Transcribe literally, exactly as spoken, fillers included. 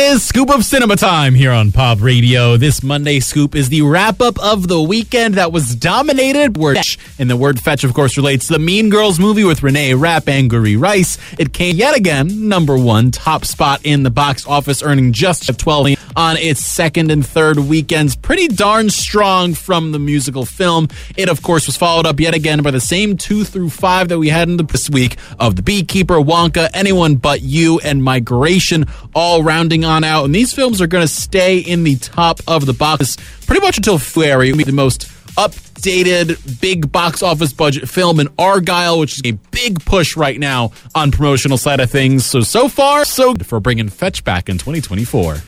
is Scoop of Cinema time here on Pop Radio. This Monday Scoop is the wrap-up of the weekend that was dominated by Fetch. And the word Fetch, of course, relates to the Mean Girls movie with Renee Rapp and Guri Rice. It came yet again, number one, top spot in the box office, earning just twelve million dollars on its second and third weekends. Pretty darn strong from the musical film. It, of course, was followed up yet again by the same two through five that we had in the this week of The Beekeeper, Wonka, Anyone But You, and Migration, all rounding on out. And these films are going to stay in the top of the box pretty much until February. The most updated big box office budget film in Argyle, which is a big push right now on promotional side of things. So, so far, so good for bringing Fetch back in twenty twenty-four.